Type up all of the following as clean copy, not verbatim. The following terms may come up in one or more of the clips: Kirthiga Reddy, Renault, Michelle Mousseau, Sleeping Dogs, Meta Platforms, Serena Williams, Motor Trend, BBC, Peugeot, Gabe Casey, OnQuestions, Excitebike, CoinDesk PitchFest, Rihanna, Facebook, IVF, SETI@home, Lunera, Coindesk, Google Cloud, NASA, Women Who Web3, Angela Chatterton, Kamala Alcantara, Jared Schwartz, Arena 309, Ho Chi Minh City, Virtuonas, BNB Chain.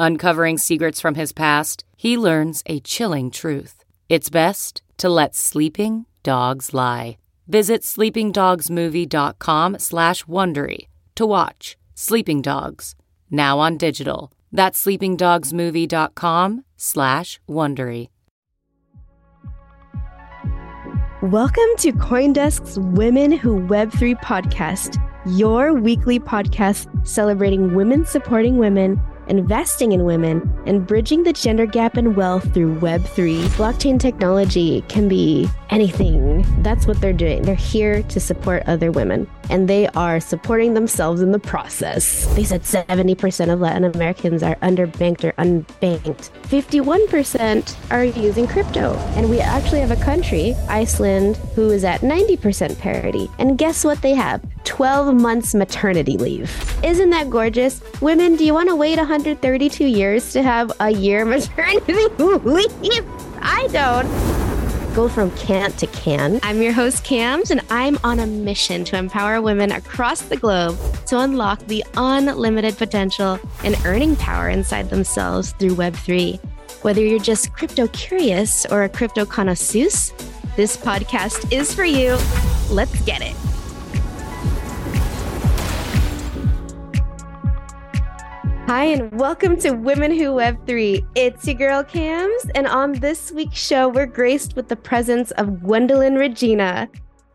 Uncovering secrets from his past, he learns a chilling truth. It's best to let sleeping dogs lie. Visit SleepingDogsMovie.com/Wondery to watch Sleeping Dogs, now on digital. That's SleepingDogsMovie.com/Wondery. Welcome to Coindesk's Women Who Web3 podcast, your weekly podcast celebrating women supporting women, investing in women, and bridging the gender gap in wealth through Web3. Blockchain technology can be anything. That's what they're doing. They're here to support other women, and they are supporting themselves in the process. They said 70% of Latin Americans are underbanked or unbanked. 51% are using crypto. And we actually have a country, Iceland, who is at 90% parity. And guess what they have? 12 months maternity leave. Isn't that gorgeous? Women, do you want to wait 132 years to have a year maternity leave? I don't. Go from can't to can. I'm your host, Cams, and I'm on a mission to empower women across the globe to unlock the unlimited potential and earning power inside themselves through Web3. Whether you're just crypto curious or a crypto connoisseur, this podcast is for you. Let's get it. Hi, and welcome to Women Who Web3. It's your girl, Cams, and on this week's show, we're graced with the presence of Gwendolyn Regina.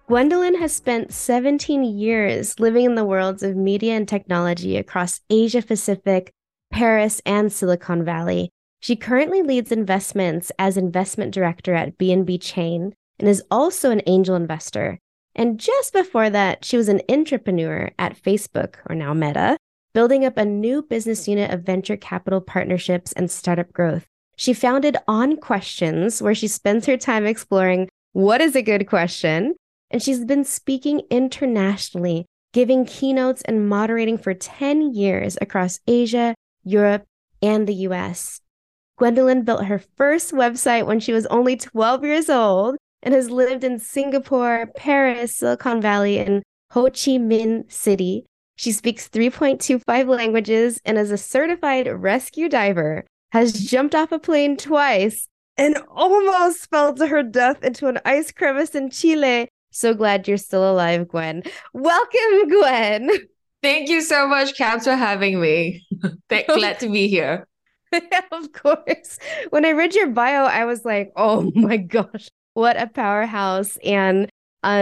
Gwendolyn has spent 17 years living in the worlds of media and technology across Asia Pacific, Paris, and Silicon Valley. She currently leads investments as investment director at BNB Chain and is also an angel investor. And just before that, she was an intrapreneur at Facebook, or now Meta, building up a new business unit of venture capital partnerships and startup growth. She founded OnQuestions, where she spends her time exploring what is a good question. And she's been speaking internationally, giving keynotes and moderating for 10 years across Asia, Europe, and the US. Gwendolyn built her first website when she was only 12 years old and has lived in Singapore, Paris, Silicon Valley, and Ho Chi Minh City. She speaks 3.25 languages and is a certified rescue diver, has jumped off a plane twice, and almost fell to her death into an ice crevice in Chile. So glad you're still alive, Gwen. Welcome, Gwen. Thank you so much, Caps, for having me. Glad to be here. Of course. When I read your bio, I was like, oh my gosh, what a powerhouse. And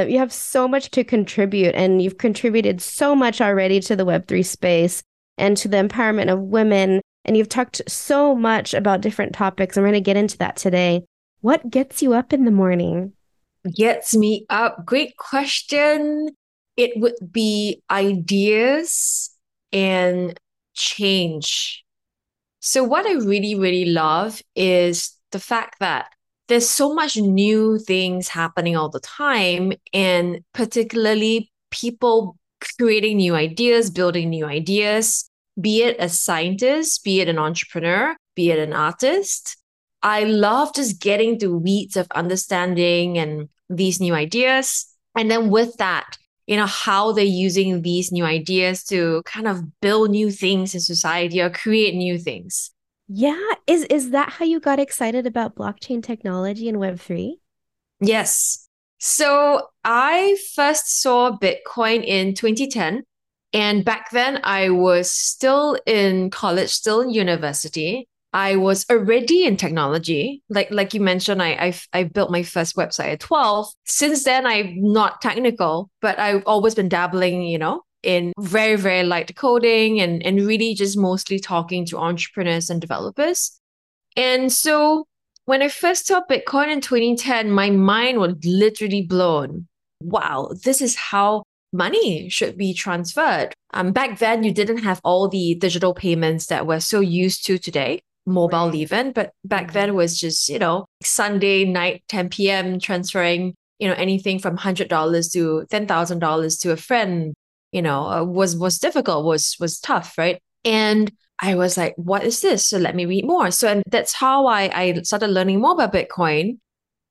you have so much to contribute, and you've contributed so much already to the Web3 space and to the empowerment of women. And you've talked so much about different topics, and we're going to get into that today. What gets you up in the morning? Gets me up? Great question. It would be ideas and change. So what I really, really love is the fact that there's so much new things happening all the time, and particularly people creating new ideas, building new ideas, be it a scientist, be it an entrepreneur, be it an artist. I love just getting the weeds of understanding and these new ideas. And then with that, you know, how they're using these new ideas to kind of build new things in society or create new things. Yeah. Is that how you got excited about blockchain technology and Web3? Yes. So I first saw Bitcoin in 2010. And back then I was still in college, still in university. I was already in technology. Like you mentioned, I built my first website at 12. Since then, I'm not technical, but I've always been dabbling, in very, very light coding and really just mostly talking to entrepreneurs and developers. And so when I first saw Bitcoin in 2010, my mind was literally blown. Wow, this is how money should be transferred. Back then, you didn't have all the digital payments that we're so used to today, mobile right. even, but back mm-hmm. then it was just, Sunday night, 10 p.m., transferring, anything from $100 to $10,000 to a friend, was difficult, was tough, right? And I was like, what is this? So let me read more. And that's how I started learning more about Bitcoin.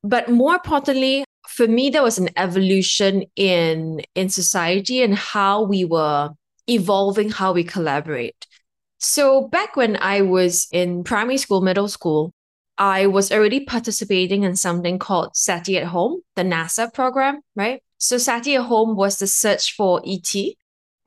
But more importantly, for me, there was an evolution in society and how we were evolving, how we collaborate. So back when I was in primary school, middle school, I was already participating in something called SETI@home, the NASA program, right? So SETI@home was the search for ET.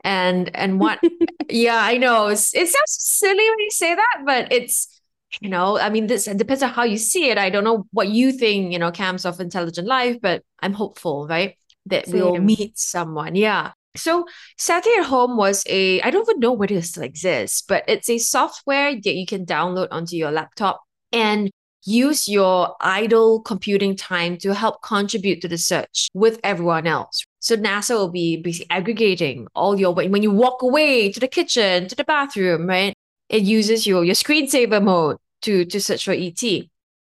And what? Yeah, I know. It sounds silly when you say that, but it's, this depends on how you see it. I don't know what you think, camps of intelligent life, but I'm hopeful, right? That we'll meet someone. Yeah. So SETI@home was I don't even know whether it still exists, but it's a software that you can download onto your laptop and use your idle computing time to help contribute to the search with everyone else. So NASA will be basically aggregating all your, when you walk away to the kitchen, to the bathroom, right? It uses your screensaver mode to search for ET.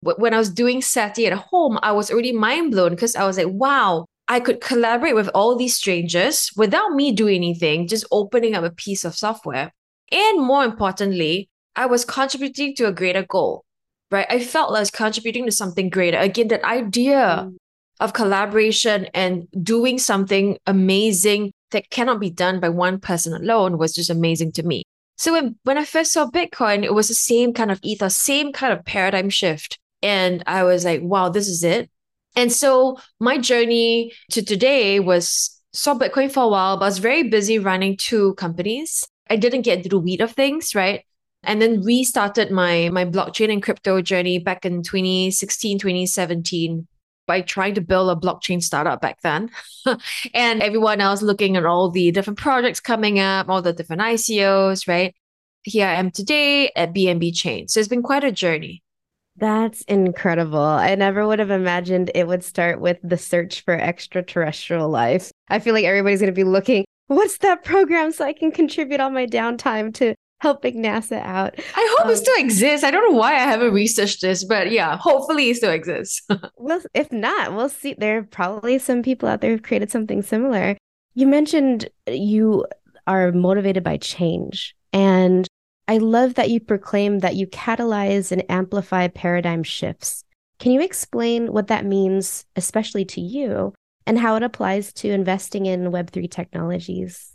When I was doing SETI@home, I was already mind blown because I was like, wow, I could collaborate with all these strangers without me doing anything, just opening up a piece of software. And more importantly, I was contributing to a greater goal, right? I felt I was contributing to something greater. Again, that idea of collaboration and doing something amazing that cannot be done by one person alone was just amazing to me. So when I first saw Bitcoin, it was the same kind of ethos, same kind of paradigm shift. And I was like, wow, this is it. And so my journey to today was, saw Bitcoin for a while, but I was very busy running two companies. I didn't get into the weed of things, right? And then restarted my blockchain and crypto journey back in 2016, 2017 by trying to build a blockchain startup back then. And everyone else looking at all the different projects coming up, all the different ICOs, right? Here I am today at BNB Chain. So it's been quite a journey. That's incredible. I never would have imagined it would start with the search for extraterrestrial life. I feel like everybody's going to be looking, what's that program so I can contribute all my downtime to helping NASA out. I hope it still exists. I don't know why I haven't researched this, but yeah, hopefully it still exists. Well, if not, we'll see. There are probably some people out there who've created something similar. You mentioned you are motivated by change. And I love that you proclaim that you catalyze and amplify paradigm shifts. Can you explain what that means, especially to you, and how it applies to investing in Web3 technologies?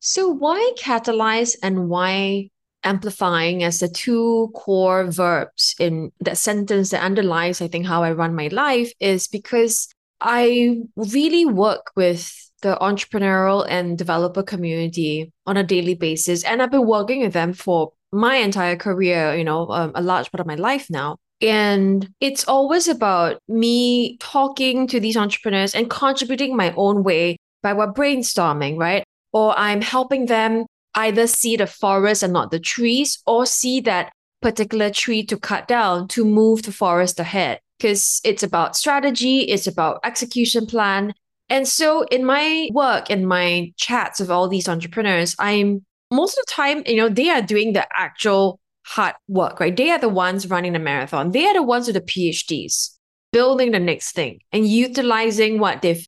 So why catalyze and why amplifying as the two core verbs in that sentence that underlies, I think, how I run my life is because I really work with the entrepreneurial and developer community on a daily basis. And I've been working with them for my entire career, a large part of my life now. And it's always about me talking to these entrepreneurs and contributing my own way by what brainstorming, right? Or I'm helping them either see the forest and not the trees, or see that particular tree to cut down to move the forest ahead. Because it's about strategy, it's about execution plan. And so in my work, in my chats with all these entrepreneurs, I'm most of the time, they are doing the actual hard work, right? They are the ones running the marathon. They are the ones with the PhDs, building the next thing and utilizing what they've,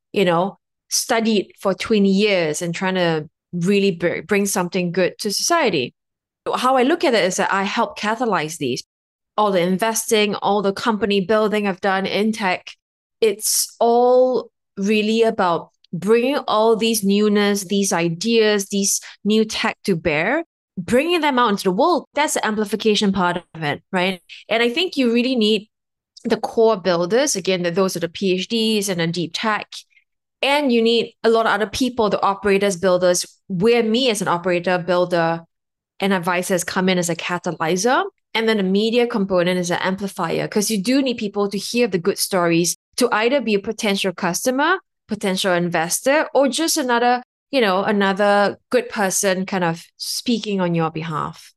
studied for 20 years and trying to really bring something good to society. How I look at it is that I help catalyze these. All the investing, all the company building I've done in tech, it's all really about bringing all these newness, these ideas, these new tech to bear, bringing them out into the world. That's the amplification part of it, right? And I think you really need the core builders, again, that those are the PhDs and the deep tech. And you need a lot of other people, the operators, builders, where me as an operator, builder, and advisors come in as a catalyzer And then the media component is an amplifier, because you do need people to hear the good stories to either be a potential customer, potential investor, or just another, another good person kind of speaking on your behalf.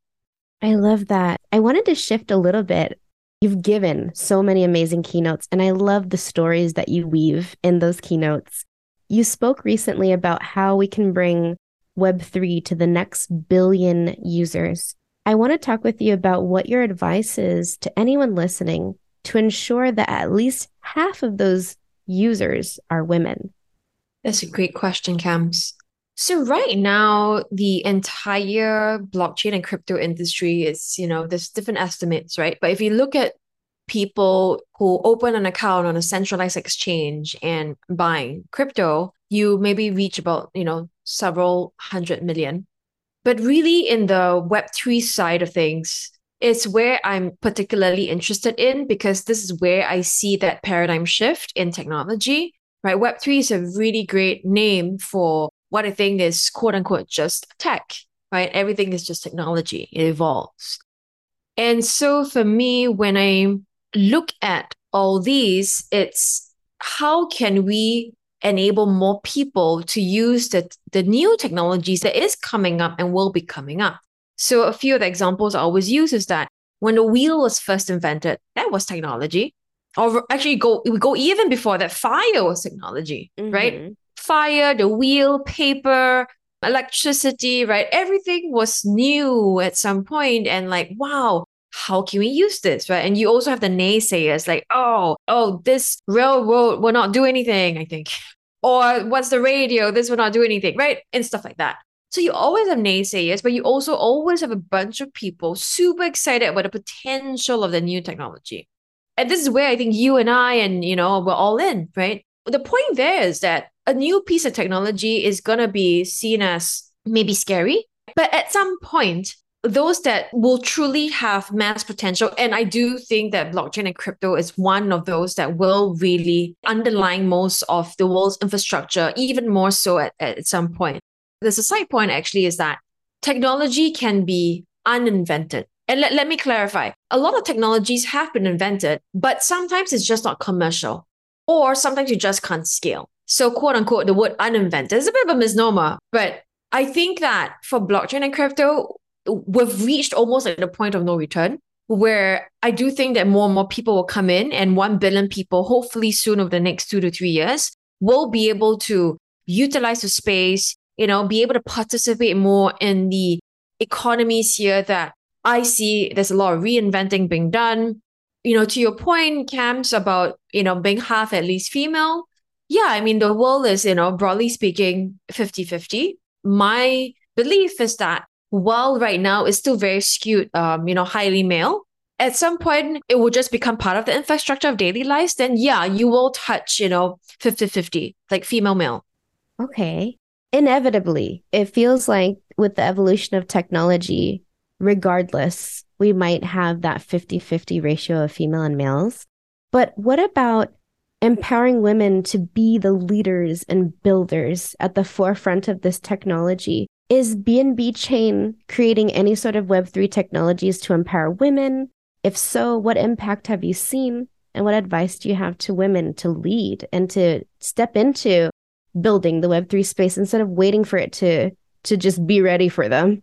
I love that. I wanted to shift a little bit. You've given so many amazing keynotes, and I love the stories that you weave in those keynotes. You spoke recently about how we can bring Web3 to the next billion users. I want to talk with you about what your advice is to anyone listening to ensure that at least half of those users are women. That's a great question, Kams. So right now, the entire blockchain and crypto industry is, there's different estimates, right? But if you look at people who open an account on a centralized exchange and buying crypto, you maybe reach about, several hundred million. But really in the Web3 side of things, it's where I'm particularly interested in, because this is where I see that paradigm shift in technology, right? Web3 is a really great name for what I think is quote unquote just tech, right? Everything is just technology. It evolves. And so for me, when I look at all these, it's how can we enable more people to use the new technologies that is coming up and will be coming up. So a few of the examples I always use is that when the wheel was first invented, that was technology. Or actually, we go even before that, fire was technology, right? Fire, the wheel, paper, electricity, right? Everything was new at some point, and like, wow, how can we use this, right? And you also have the naysayers like, oh, this railroad will not do anything, I think. Or what's the radio? This will not do anything, right? And stuff like that. So you always have naysayers, but you also always have a bunch of people super excited about the potential of the new technology. And this is where I think you and I we're all in, right? The point there is that a new piece of technology is going to be seen as maybe scary, but at some point, those that will truly have mass potential, and I do think that blockchain and crypto is one of those that will really underlie most of the world's infrastructure, even more so at some point. There's a side point actually is that technology can be uninvented. And let me clarify, a lot of technologies have been invented, but sometimes it's just not commercial, or sometimes you just can't scale. So quote unquote, the word uninvented is a bit of a misnomer, but I think that for blockchain and crypto, we've reached almost like the point of no return, where I do think that more and more people will come in, and 1 billion people, hopefully soon over the next 2 to 3 years, will be able to utilize the space, be able to participate more in the economies here that I see there's a lot of reinventing being done. To your point, Camps, about, being half at least female. Yeah, I mean, the world is, broadly speaking, 50-50. My belief is that while right now it's still very skewed, highly male, at some point it will just become part of the infrastructure of daily lives. Then yeah, you will touch, 50-50, like female, male. Okay. Inevitably, it feels like with the evolution of technology, regardless, we might have that 50-50 ratio of female and males. But what about empowering women to be the leaders and builders at the forefront of this technology? Is BNB Chain creating any sort of Web3 technologies to empower women? If so, what impact have you seen? And what advice do you have to women to lead and to step into building the Web3 space instead of waiting for it to just be ready for them?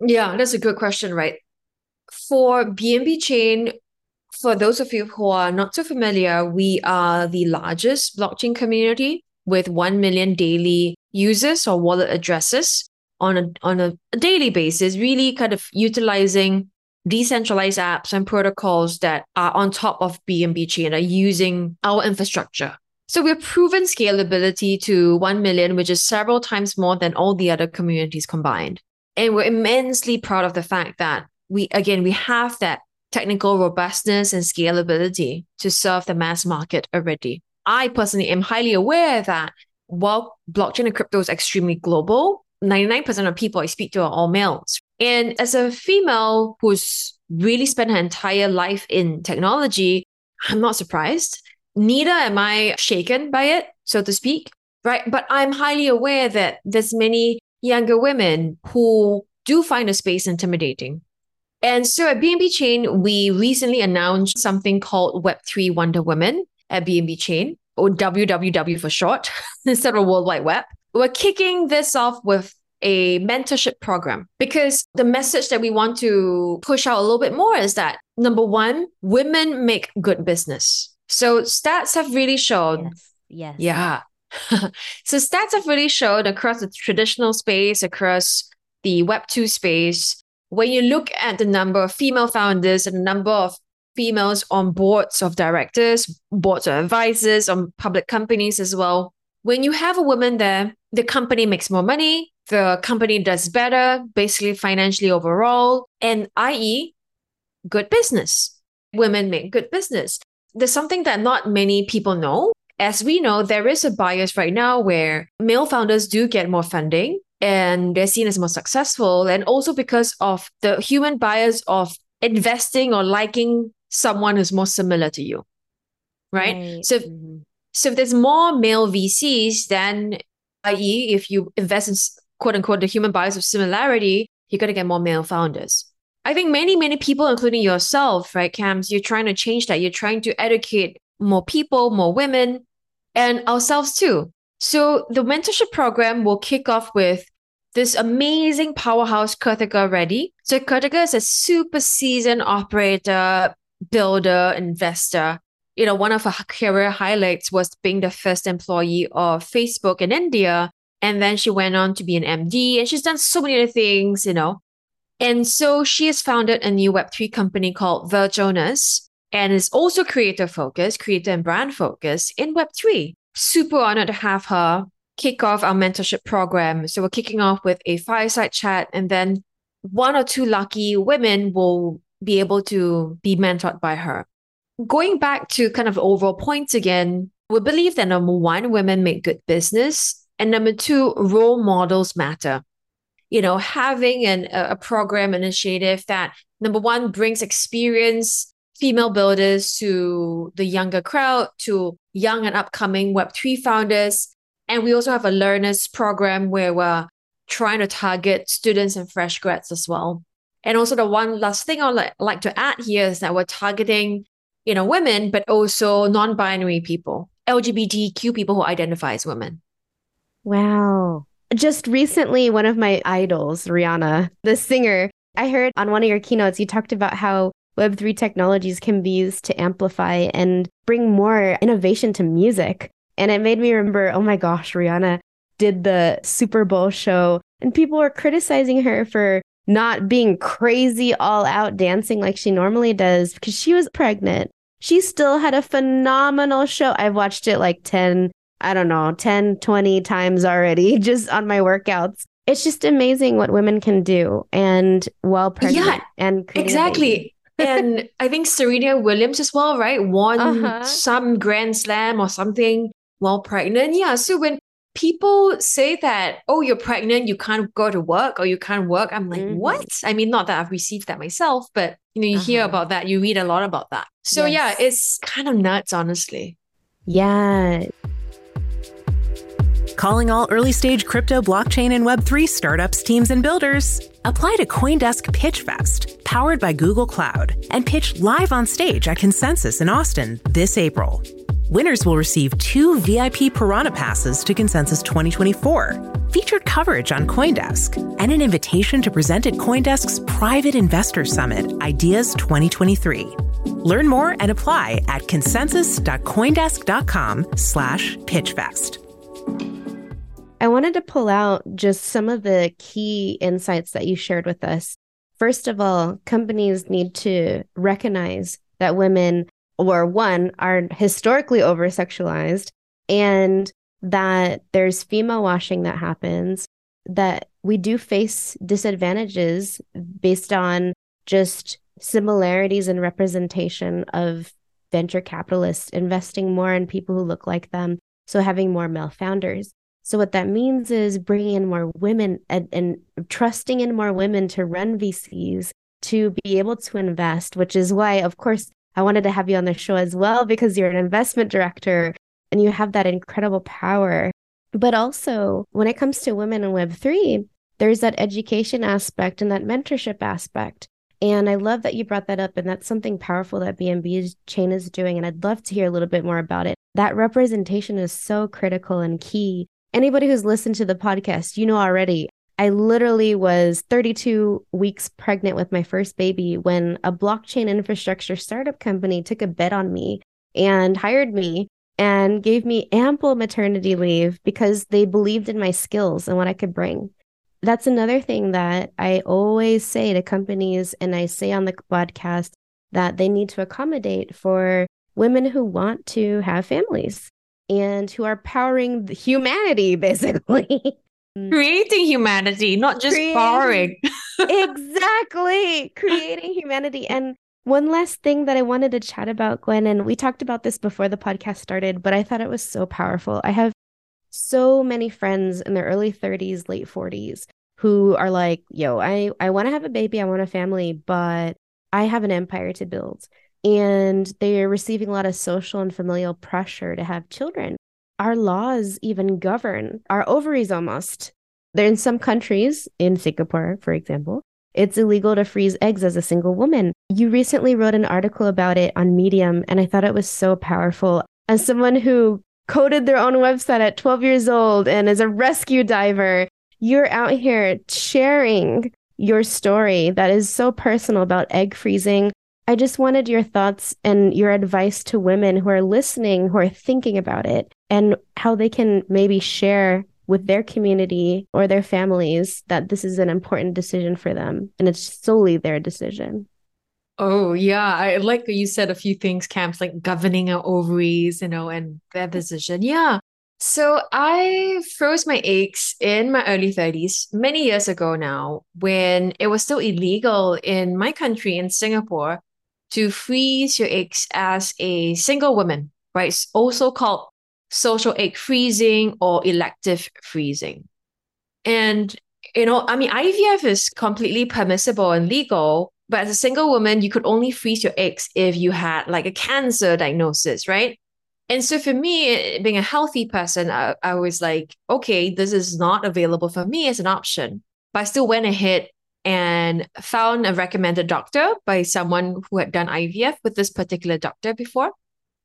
Yeah, that's a good question, right? For BNB Chain, for those of you who are not so familiar, we are the largest blockchain community with 1 million daily users or wallet addresses on a daily basis, really kind of utilizing decentralized apps and protocols that are on top of BNB Chain, are using our infrastructure. So we've proven scalability to 1 million, which is several times more than all the other communities combined. And we're immensely proud of the fact that we have that technical robustness and scalability to serve the mass market already. I personally am highly aware that while blockchain and crypto is extremely global, 99% of people I speak to are all males. And as a female who's really spent her entire life in technology, I'm not surprised. Neither am I shaken by it, so to speak, right? But I'm highly aware that there's many younger women who do find a space intimidating. And so at BNB Chain, we recently announced something called Web3 Wonder Women at BNB Chain, or WWW for short, instead of World Wide Web. We're kicking this off with a mentorship program, because the message that we want to push out a little bit more is that, number one, women make good business. So stats have really shown. Yes. Yeah. So stats have really shown across the traditional space, across the Web2 space, when you look at the number of female founders and the number of females on boards of directors, boards of advisors, on public companies as well, when you have a woman there, the company makes more money, the company does better, basically financially overall, and i.e. good business. Women make good business. There's something that not many people know. As we know, there is a bias right now where male founders do get more funding and they're seen as more successful. And also because of the human bias of investing or liking someone who's more similar to you, right? So, if there's more male VCs, then i.e. if you invest in quote unquote the human bias of similarity, you're going to get more male founders. I think many people, including yourself, right, Kams, you're trying to change that. You're trying to educate more people, more women, and ourselves too. So the mentorship program will kick off with this amazing powerhouse, Kirthiga Reddy. So Kirthiga is a super seasoned operator, builder, investor. You know, one of her career highlights was being the first employee of Facebook in India. And then she went on to be an MD, and she's done so many other things, you know. And so she has founded a new Web3 company called Virtuonas, and is also creator-focused, creator and brand-focused in Web3. Super honored to have her kick off our mentorship program. So we're kicking off with a fireside chat, and then one or two lucky women will be able to be mentored by her. Going back to kind of overall points again, we believe that number one, women make good business. And number two, role models matter. You know, having a program initiative that, number one, brings experienced female builders to the younger crowd, to young and upcoming Web3 founders. And we also have a learners program where we're trying to target students and fresh grads as well. And also the one last thing I'd like to add here is that we're targeting, you know, women, but also non-binary people, LGBTQ people who identify as women. Wow. Just recently, one of my idols, Rihanna, the singer, I heard on one of your keynotes, you talked about how Web3 technologies can be used to amplify and bring more innovation to music. And it made me remember, oh my gosh, Rihanna did the Super Bowl show and people were criticizing her for not being crazy all out dancing like she normally does because she was pregnant. She still had a phenomenal show. I've watched it like 10, 20 times already just on my workouts. It's just amazing what women can do and while pregnant and creating. Exactly. And I think Serena Williams as well, right? Won some Grand Slam or something while pregnant. Yeah. So when people say that, oh, you're pregnant, you can't go to work or you can't work, I'm like, what? I mean, not that I've received that myself, but you know, you hear about that, you read a lot about that. So yeah, it's kind of nuts, honestly. Yeah. Calling all early-stage crypto, blockchain, and Web3 startups, teams, and builders. Apply to CoinDesk PitchFest, powered by Google Cloud, and pitch live on stage at Consensus in Austin this April. Winners will receive 2 VIP Piranha Passes to Consensus 2024, featured coverage on CoinDesk, and an invitation to present at CoinDesk's Private Investor Summit, Ideas 2023. Learn more and apply at consensus.coindesk.com/pitchfest. I wanted to pull out just some of the key insights that you shared with us. First of all, companies need to recognize that women, or one, are historically over-sexualized, and that there's female washing that happens, that we do face disadvantages based on just similarities and representation of venture capitalists investing more in people who look like them, so having more male founders. So what that means is bringing in more women and trusting in more women to run VCs, to be able to invest, which is why, of course, I wanted to have you on the show as well, because you're an investment director and you have that incredible power. But also when it comes to women in Web3, there's that education aspect and that mentorship aspect. And I love that you brought that up. And that's something powerful that BNB Chain is doing. And I'd love to hear a little bit more about it. That representation is so critical and key. Anybody who's listened to the podcast, you know already, I literally was 32 weeks pregnant with my first baby when a blockchain infrastructure startup company took a bet on me and hired me and gave me ample maternity leave because they believed in my skills and what I could bring. That's another thing that I always say to companies, and I say on the podcast, that they need to accommodate for women who want to have families and who are powering humanity, basically. Creating humanity, not just borrowing. Exactly. Creating humanity. And one last thing that I wanted to chat about, Gwen, and we talked about this before the podcast started, but I thought it was so powerful. I have so many friends in their early 30s, late 40s, who are like, yo, I want to have a baby, I want a family, but I have an empire to build. And they are receiving a lot of social and familial pressure to have children. Our laws even govern our ovaries almost. They're in some countries, in Singapore, for example, it's illegal to freeze eggs as a single woman. You recently wrote an article about it on Medium, and I thought it was so powerful. As someone who coded their own website at 12 years old and as a rescue diver, you're out here sharing your story that is so personal about egg freezing. I just wanted your thoughts and your advice to women who are listening, who are thinking about it, and how they can maybe share with their community or their families that this is an important decision for them and it's solely their decision. Oh, yeah. I like that you said a few things, Camps, like governing our ovaries, and their decision. Yeah. So I froze my eggs in my early 30s, many years ago now, when it was still illegal in my country, in Singapore, to freeze your eggs as a single woman, right? It's also called social egg freezing or elective freezing. And, IVF is completely permissible and legal, but as a single woman, you could only freeze your eggs if you had like a cancer diagnosis, right? And so for me, being a healthy person, I was like, okay, this is not available for me as an option. But I still went ahead and found a recommended doctor by someone who had done IVF with this particular doctor before.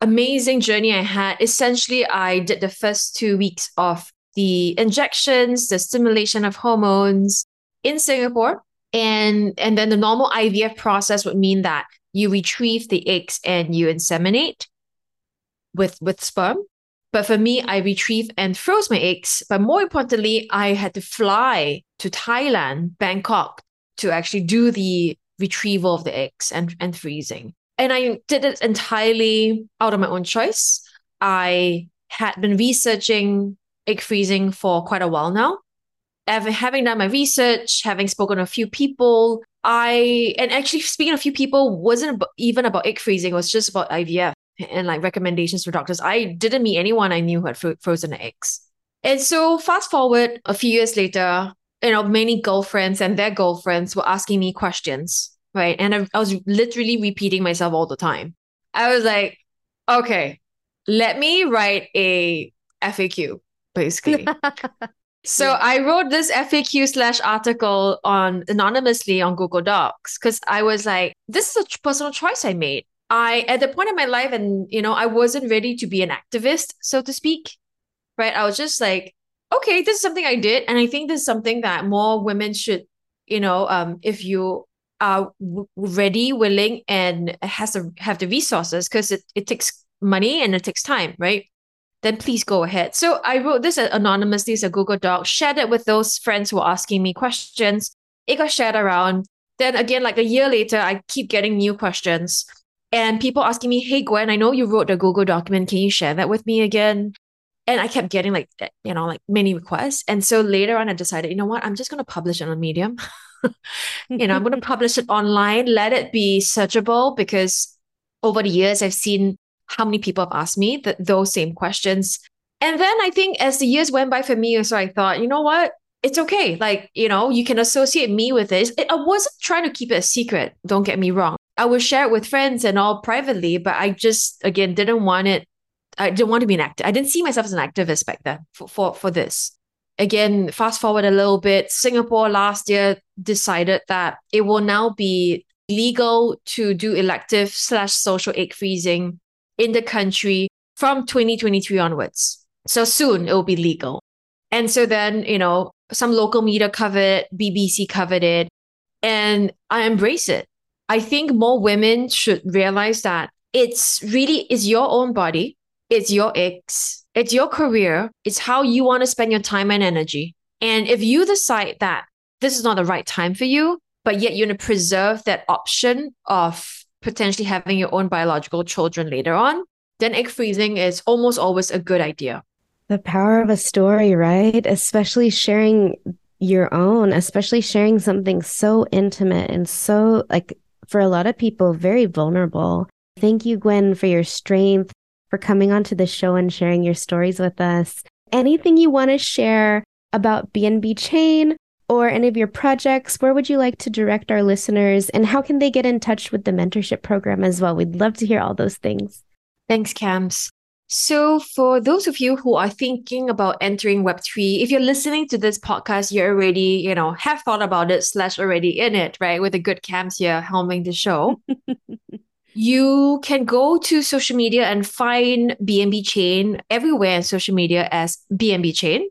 Amazing journey I had. Essentially, I did the first 2 weeks of the injections, the stimulation of hormones in Singapore. And then the normal IVF process would mean that you retrieve the eggs and you inseminate with sperm. But for me, I retrieved and froze my eggs. But more importantly, I had to fly to Thailand, Bangkok, to actually do the retrieval of the eggs and freezing. And I did it entirely out of my own choice. I had been researching egg freezing for quite a while now. Having done my research, having spoken to a few people, speaking to a few people wasn't even about egg freezing, it was just about IVF and like recommendations for doctors. I didn't meet anyone I knew who had frozen eggs. And so fast forward a few years later, many girlfriends and their girlfriends were asking me questions, right? And I was literally repeating myself all the time. I was like, okay, let me write a FAQ, basically. So I wrote this FAQ / article anonymously on Google Docs because I was like, this is a personal choice I made. At the point in my life, and I wasn't ready to be an activist, so to speak, right? I was just like, okay, this is something I did. And I think this is something that more women should, if you are ready, willing, and have the resources, because it takes money and it takes time, right? Then please go ahead. So I wrote this anonymously as a Google Doc, shared it with those friends who were asking me questions. It got shared around. Then again, like a year later, I keep getting new questions and people asking me, hey, Gwen, I know you wrote the Google document. Can you share that with me again? And I kept getting like many requests. And so later on, I decided, you know what? I'm just going to publish it on Medium. I'm going to publish it online, let it be searchable, because over the years, I've seen how many people have asked me those same questions. And then I think as the years went by for me, so I thought, you know what? It's okay. You can associate me with this. I wasn't trying to keep it a secret. Don't get me wrong. I would share it with friends and all privately, but I just, again, I didn't want to be an actor. I didn't see myself as an activist back then for this. Again, fast forward a little bit, Singapore last year decided that it will now be legal to do elective / social egg freezing in the country from 2023 onwards. So soon it will be legal. And so then, you know, some local media covered, BBC covered it, and I embrace it. I think more women should realize that it's your own body. It's your eggs. It's your career. It's how you want to spend your time and energy. And if you decide that this is not the right time for you, but yet you want to preserve that option of potentially having your own biological children later on, then egg freezing is almost always a good idea. The power of a story, right? Especially sharing your own, especially sharing something so intimate and so, like, for a lot of people, very vulnerable. Thank you, Gwen, for your strength, for coming onto the show and sharing your stories with us. Anything you want to share about BNB Chain or any of your projects, where would you like to direct our listeners, and how can they get in touch with the mentorship program as well? We'd love to hear all those things. Thanks, Cams. So for those of you who are thinking about entering Web3, if you're listening to this podcast, you already, have thought about it / already in it, right? With a good Cams here helming the show. You can go to social media and find BNB Chain everywhere on social media as BNB Chain.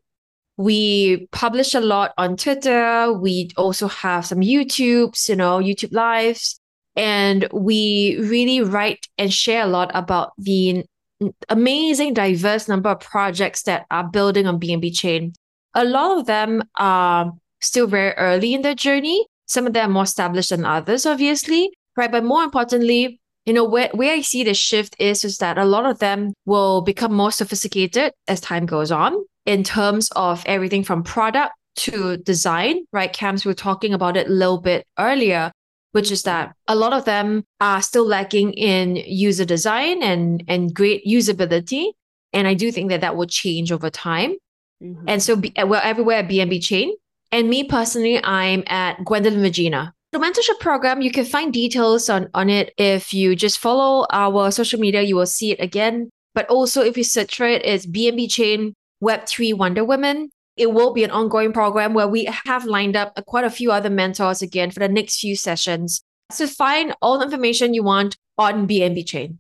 We publish a lot on Twitter. We also have some YouTubes, YouTube Lives. And we really write and share a lot about the amazing, diverse number of projects that are building on BNB Chain. A lot of them are still very early in their journey. Some of them are more established than others, obviously, right? But more importantly, where I see the shift is that a lot of them will become more sophisticated as time goes on in terms of everything from product to design, right? Cams, we were talking about it a little bit earlier, which is that a lot of them are still lacking in user design and great usability. And I do think that will change over time. Mm-hmm. And so we're everywhere at BNB Chain. And me personally, I'm at Gwendolyn Regina. The mentorship program, you can find details on it. If you just follow our social media, you will see it again. But also if you search for it, it's BNB Chain Web3 Wonder Women. It will be an ongoing program where we have lined up quite a few other mentors again for the next few sessions. So find all the information you want on BNB Chain.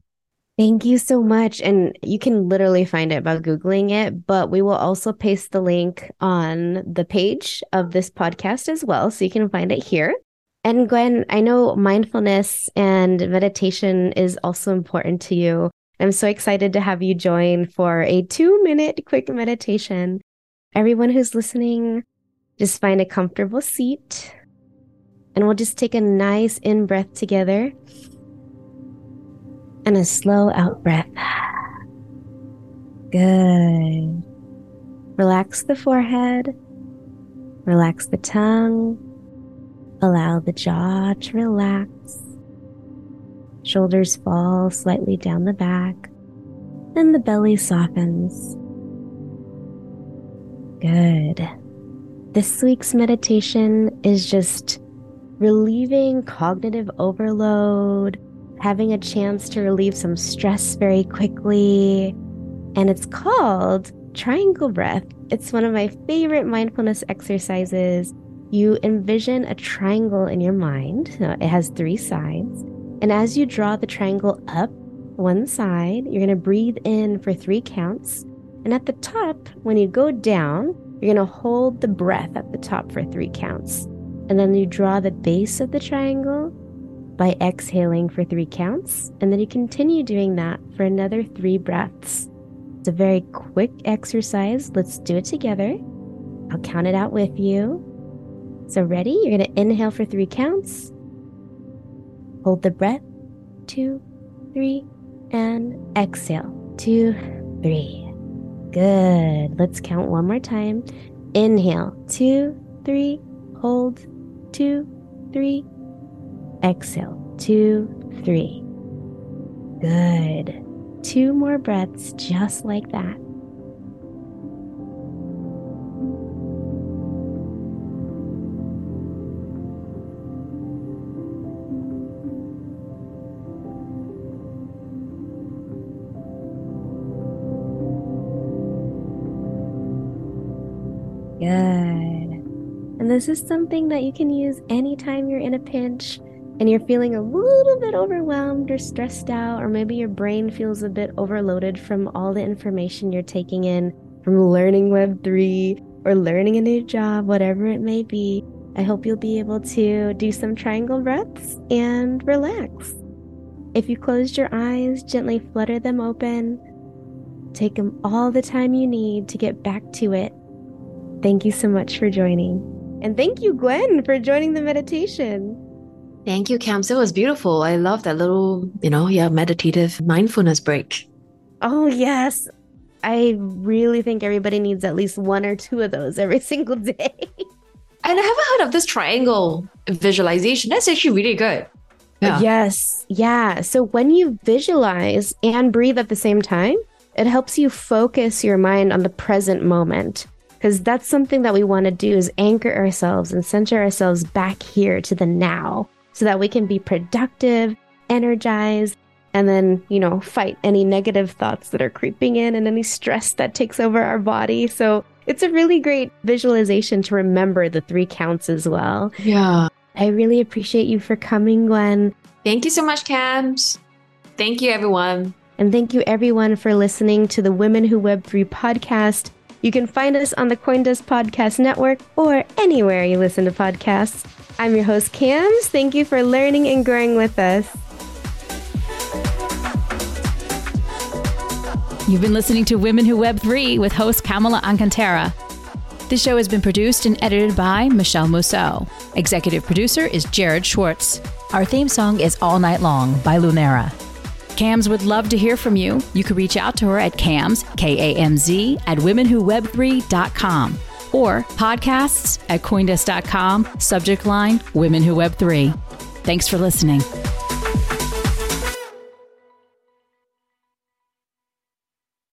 Thank you so much. And you can literally find it by Googling it, but we will also paste the link on the page of this podcast as well. So you can find it here. And Gwen, I know mindfulness and meditation is also important to you. I'm so excited to have you join for a 2-minute quick meditation. Everyone who's listening, just find a comfortable seat and we'll just take a nice in-breath together and a slow out-breath. Good. Relax the forehead, relax the tongue. Allow the jaw to relax. Shoulders fall slightly down the back, and the belly softens. Good. This week's meditation is just relieving cognitive overload, having a chance to relieve some stress very quickly, and it's called triangle breath. It's one of my favorite mindfulness exercises. You envision a triangle in your mind. It has 3 sides. And as you draw the triangle up one side, you're going to breathe in for 3 counts. And at the top, when you go down, you're going to hold the breath at the top for 3 counts. And then you draw the base of the triangle by exhaling for 3 counts. And then you continue doing that for another 3 breaths. It's a very quick exercise. Let's do it together. I'll count it out with you. So ready? You're going to inhale for 3 counts. Hold the breath, 2, 3, and exhale, 2, 3. Good. Let's count one more time. Inhale, 2, 3, hold, 2, 3, exhale, 2, 3. Good. 2 more breaths, just like that. Good. And this is something that you can use anytime you're in a pinch, and you're feeling a little bit overwhelmed or stressed out, or maybe your brain feels a bit overloaded from all the information you're taking in from learning Web3 or learning a new job, whatever it may be, I hope you'll be able to do some triangle breaths and relax. If you closed your eyes, gently flutter them open. Take them all the time you need to get back to it. Thank you so much for joining. And thank you, Gwen, for joining the meditation. Thank you, Cam. It was beautiful. I love that little, meditative mindfulness break. Oh, yes. I really think everybody needs at least one or two of those every single day. And I haven't heard of this triangle visualization. That's actually really good. Yeah. Yes. Yeah. So when you visualize and breathe at the same time, it helps you focus your mind on the present moment, because that's something that we want to do, is anchor ourselves and center ourselves back here to the now so that we can be productive, energized, and then, fight any negative thoughts that are creeping in and any stress that takes over our body. So it's a really great visualization to remember the 3 counts as well. Yeah. I really appreciate you for coming, Gwen. Thank you so much, Cams. Thank you, everyone. And thank you, everyone, for listening to the Women Who Web3 podcast. You can find us on the CoinDesk Podcast Network or anywhere you listen to podcasts. I'm your host, Cams. Thank you for learning and growing with us. You've been listening to Women Who Web3 with host Kamala Alcantara. This show has been produced and edited by Michelle Mousseau. Executive producer is Jared Schwartz. Our theme song is All Night Long by Lunera. Cams would love to hear from you. You can reach out to her at Cams, K-A-M-Z, at womenwhoweb3.com or podcasts at coindesk.com, subject line Women Who Web3. Thanks for listening.